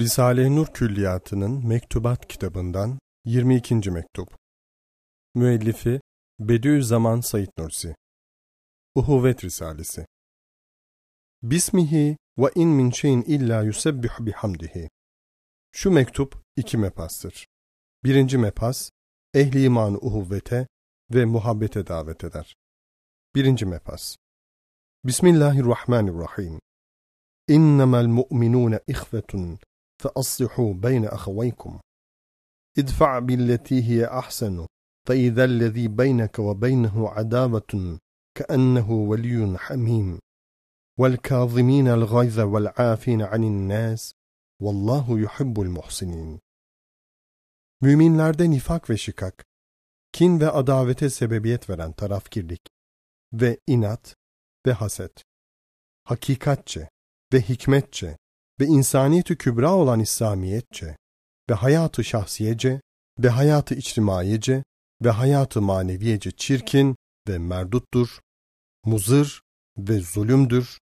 Risale-i Nur Külliyatı'nın Mektubat kitabından 22. mektup. Müellifi Bediüzzaman Said Nursi. Uhuvvet Risalesi. Bismihi ve in min şeyin illa yusebbihu bihamdihi. Şu mektup iki mepastır. Birinci mepas, ehli imanı uhuvvete ve muhabbete davet eder. Birinci mepas. Bismillahirrahmanirrahim. İnnemel mu'minûne ihvetun feaslihû beyne ahvaykum. İdfa' billeti hiye ahsenu feidha allezî beyneke ve beynehu adâvetun keennehu veliyyun hamîm. وَالْكَاظِم۪ينَ الْغَيْذَ وَالْعَاف۪ينَ عَنِ النَّاسِ وَاللّٰهُ يُحِبُّ الْمُحْسِن۪ينَ. Müminlerde nifak ve şikak, kin ve adavete sebebiyet veren tarafkirlik ve inat ve haset, hakikatçe ve hikmetçe ve insaniyet-i kübra olan İslamiyetçe ve hayat-ı şahsiyece ve hayat-ı içtimaiyece ve hayat-ı maneviyece çirkin ve merduttur, muzır ve zulümdür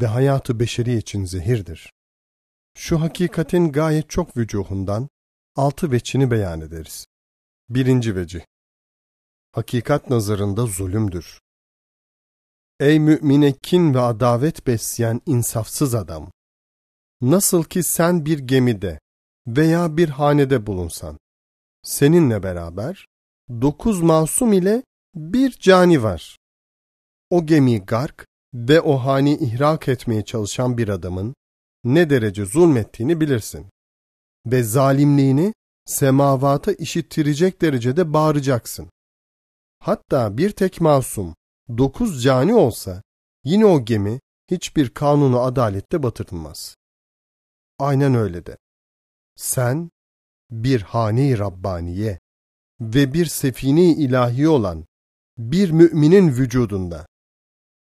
ve hayatı beşeri için zehirdir. Şu hakikatin gayet çok vücuhundan 6 veçini beyan ederiz. Birinci vecih, hakikat nazarında zulümdür. Ey mümine kin ve adavet besleyen insafsız adam! Nasıl ki sen bir gemide veya bir hanede bulunsan, seninle beraber 9 masum ile bir cani var. O gemiyi gark ve o hani ihrak etmeye çalışan bir adamın ne derece zulmettiğini bilirsin. Ve zalimliğini semavata işittirecek derecede bağıracaksın. Hatta bir tek masum 9 cani olsa yine o gemi hiçbir kanunu adalette batırılmaz. Aynen öyle de. Sen bir hane-i Rabbaniye ve bir sefine-i ilahi olan bir müminin vücudunda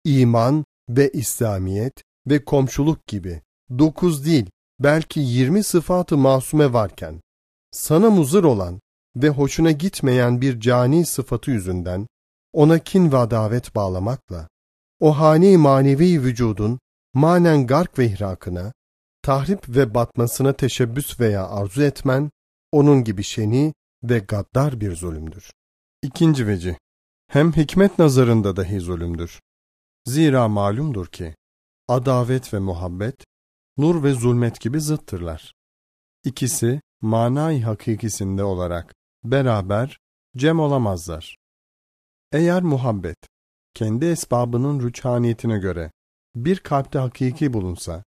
İman ve İslamiyet ve komşuluk gibi 9 değil belki 20 sıfatı masume varken, sana muzır olan ve hoşuna gitmeyen bir cani sıfatı yüzünden ona kin ve adavet bağlamakla, o hane-i manevi vücudun manen gark ve ihrakına, tahrip ve batmasına teşebbüs veya arzu etmen, onun gibi şeni ve gaddar bir zulümdür. İkinci vecih, hem hikmet nazarında dahi zulümdür. Zira malumdur ki adavet ve muhabbet, nur ve zulmet gibi zıttırlar. İkisi manay hakikisinde olarak beraber cem olamazlar. Eğer muhabbet kendi esbabının rüçhaniyetine göre bir kalpte hakiki bulunsa,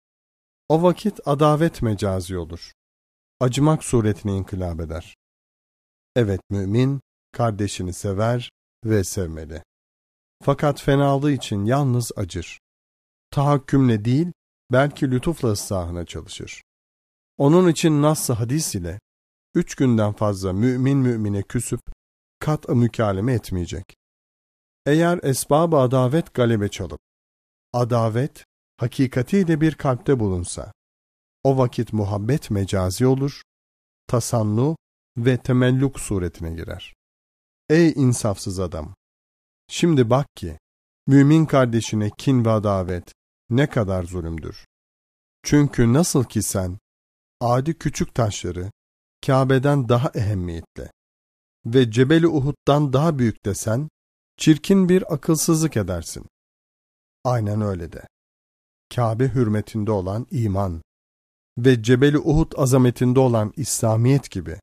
o vakit adavet mecazi olur. Acımak suretine inkılap eder. Evet, mümin kardeşini sever ve sevmeli. Fakat fenalığı için yalnız acır. Tahakkümle değil, belki lütufla ıslahına çalışır. Onun için nas-ı hadis ile 3 günden fazla mümin mümine küsüp kat'a mükaleme etmeyecek. Eğer esbab-ı adavet galebe çalıp, adavet hakikatiyle bir kalpte bulunsa, o vakit muhabbet mecazi olur, tasannu ve temelluk suretine girer. Ey insafsız adam! Şimdi bak ki, mümin kardeşine kin ve adavet ne kadar zulümdür. Çünkü nasıl ki sen, adi küçük taşları Kabe'den daha ehemmiyetle ve Cebel-i Uhud'dan daha büyük desen, çirkin bir akılsızlık edersin. Aynen öyle de. Kabe hürmetinde olan iman ve Cebel-i Uhud azametinde olan İslamiyet gibi,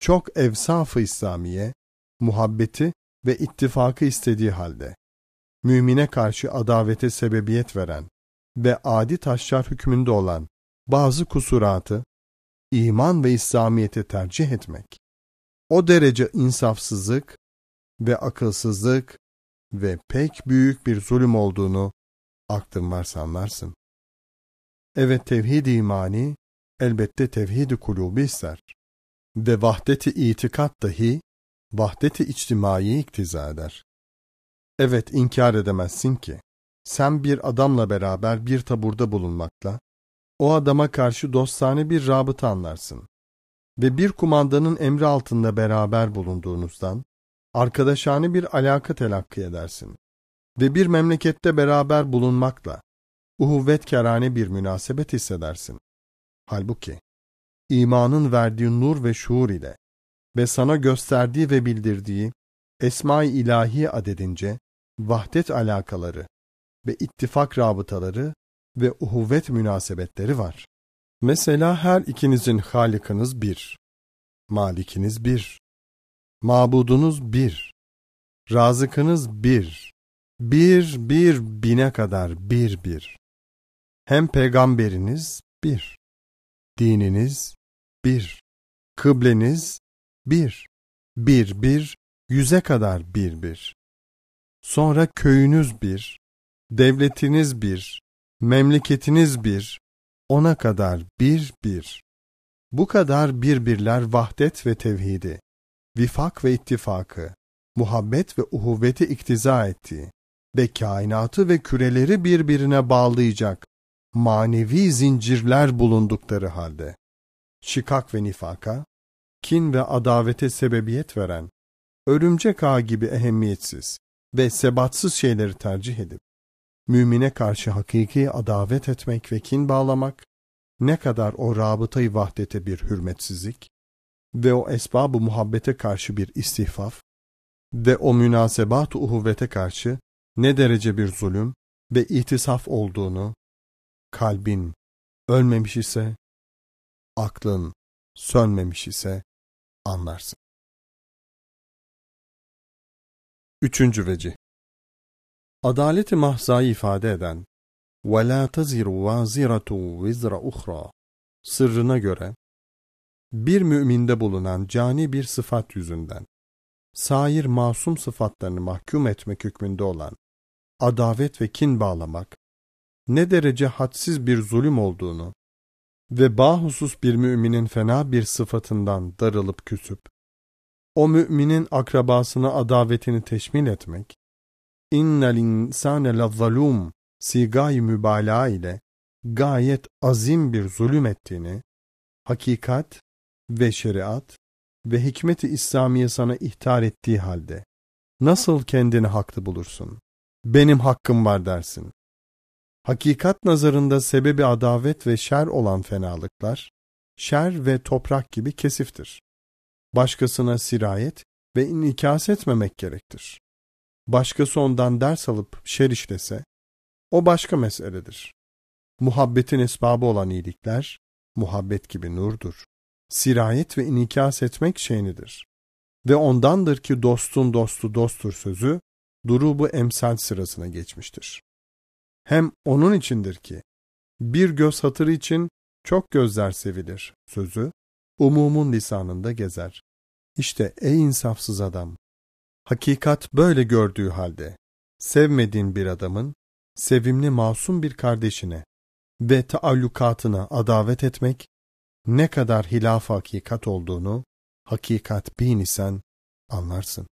çok evsaf-ı İslamiye, muhabbeti ve ittifakı istediği halde, mümine karşı adavete sebebiyet veren ve adi taşlar hükmünde olan bazı kusuratı, iman ve İslamiyet'e tercih etmek, o derece insafsızlık ve akılsızlık ve pek büyük bir zulüm olduğunu aklın varsa anlarsın. Evet, tevhid-i imani, elbette tevhid-i kulubi ister ve vahdet-i itikat dahi, vahdet-i içtimaiye iktiza eder. Evet, inkar edemezsin ki, sen bir adamla beraber bir taburda bulunmakla, o adama karşı dostane bir rabıta anlarsın. Ve bir kumandanın emri altında beraber bulunduğunuzdan, arkadaşane bir alaka telakki edersin. Ve bir memlekette beraber bulunmakla, uhuvvetkerane bir münasebet hissedersin. Halbuki, imanın verdiği nur ve şuur ile ve sana gösterdiği ve bildirdiği Esma-i İlahi adedince vahdet alakaları ve ittifak rabıtaları ve uhuvvet münasebetleri var. Mesela her ikinizin halikiniz bir, malikiniz bir, mabudunuz bir, razıkınız bir, bir bine kadar bir. Hem peygamberiniz bir, dininiz bir, kıbleniz bir, yüze kadar bir. Sonra köyünüz bir, devletiniz bir, memleketiniz bir, ona kadar bir. Bu kadar birbirler vahdet ve tevhidi, vifak ve ittifakı, muhabbet ve uhuvveti iktiza ettiği ve kainatı ve küreleri birbirine bağlayacak manevi zincirler bulundukları halde, şikak ve nifaka, kin ve adavete sebebiyet veren, örümcek ağı gibi ehemmiyetsiz ve sebatsız şeyleri tercih edip, mümine karşı hakiki adavet etmek ve kin bağlamak, ne kadar o rabıtayı vahdete bir hürmetsizlik ve o esbab-ı muhabbete karşı bir istihfaf ve o münasebat-ı uhuvvete karşı ne derece bir zulüm ve ihtisaf olduğunu, kalbin ölmemiş ise, aklın sönmemiş ise anlarsın. 3. vecih. Adalet-i mahzayı ifade eden وَلَا تَزِرُ وَازِرَةُ وِزْرَ اُخْرَى sırrına göre, bir müminde bulunan cani bir sıfat yüzünden sair masum sıfatlarını mahkum etmek hükmünde olan adavet ve kin bağlamak, ne derece hadsiz bir zulüm olduğunu ve bahusus bir müminin fena bir sıfatından darılıp küsüp, o müminin akrabasına adavetini teşmil etmek, اِنَّ الْاِنْسَانَ لَظَّلُومُ sigay-i mübalağa ile gayet azim bir zulüm ettiğini, hakikat ve şeriat ve hikmet-i İslamiye sana ihtar ettiği halde, nasıl kendini haklı bulursun, benim hakkım var dersin. Hakikat nazarında sebebi adavet ve şer olan fenalıklar, şer ve toprak gibi kesiftir. Başkasına sirayet ve inikas etmemek gerektir. Başkası ondan ders alıp şer işlese, o başka meseledir. Muhabbetin esbabı olan iyilikler, muhabbet gibi nurdur. Sirayet ve inikas etmek şeynidir. Ve ondandır ki dostun dostu dosttur sözü, durubu emsal sırasına geçmiştir. Hem onun içindir ki, bir göz hatırı için çok gözler sevilir sözü, umumun lisanında gezer. İşte ey insafsız adam! Hakikat böyle gördüğü halde, sevmediğin bir adamın, sevimli masum bir kardeşine ve taallukatına adavet etmek, ne kadar hilaf hakikat olduğunu, hakikat bin isen anlarsın.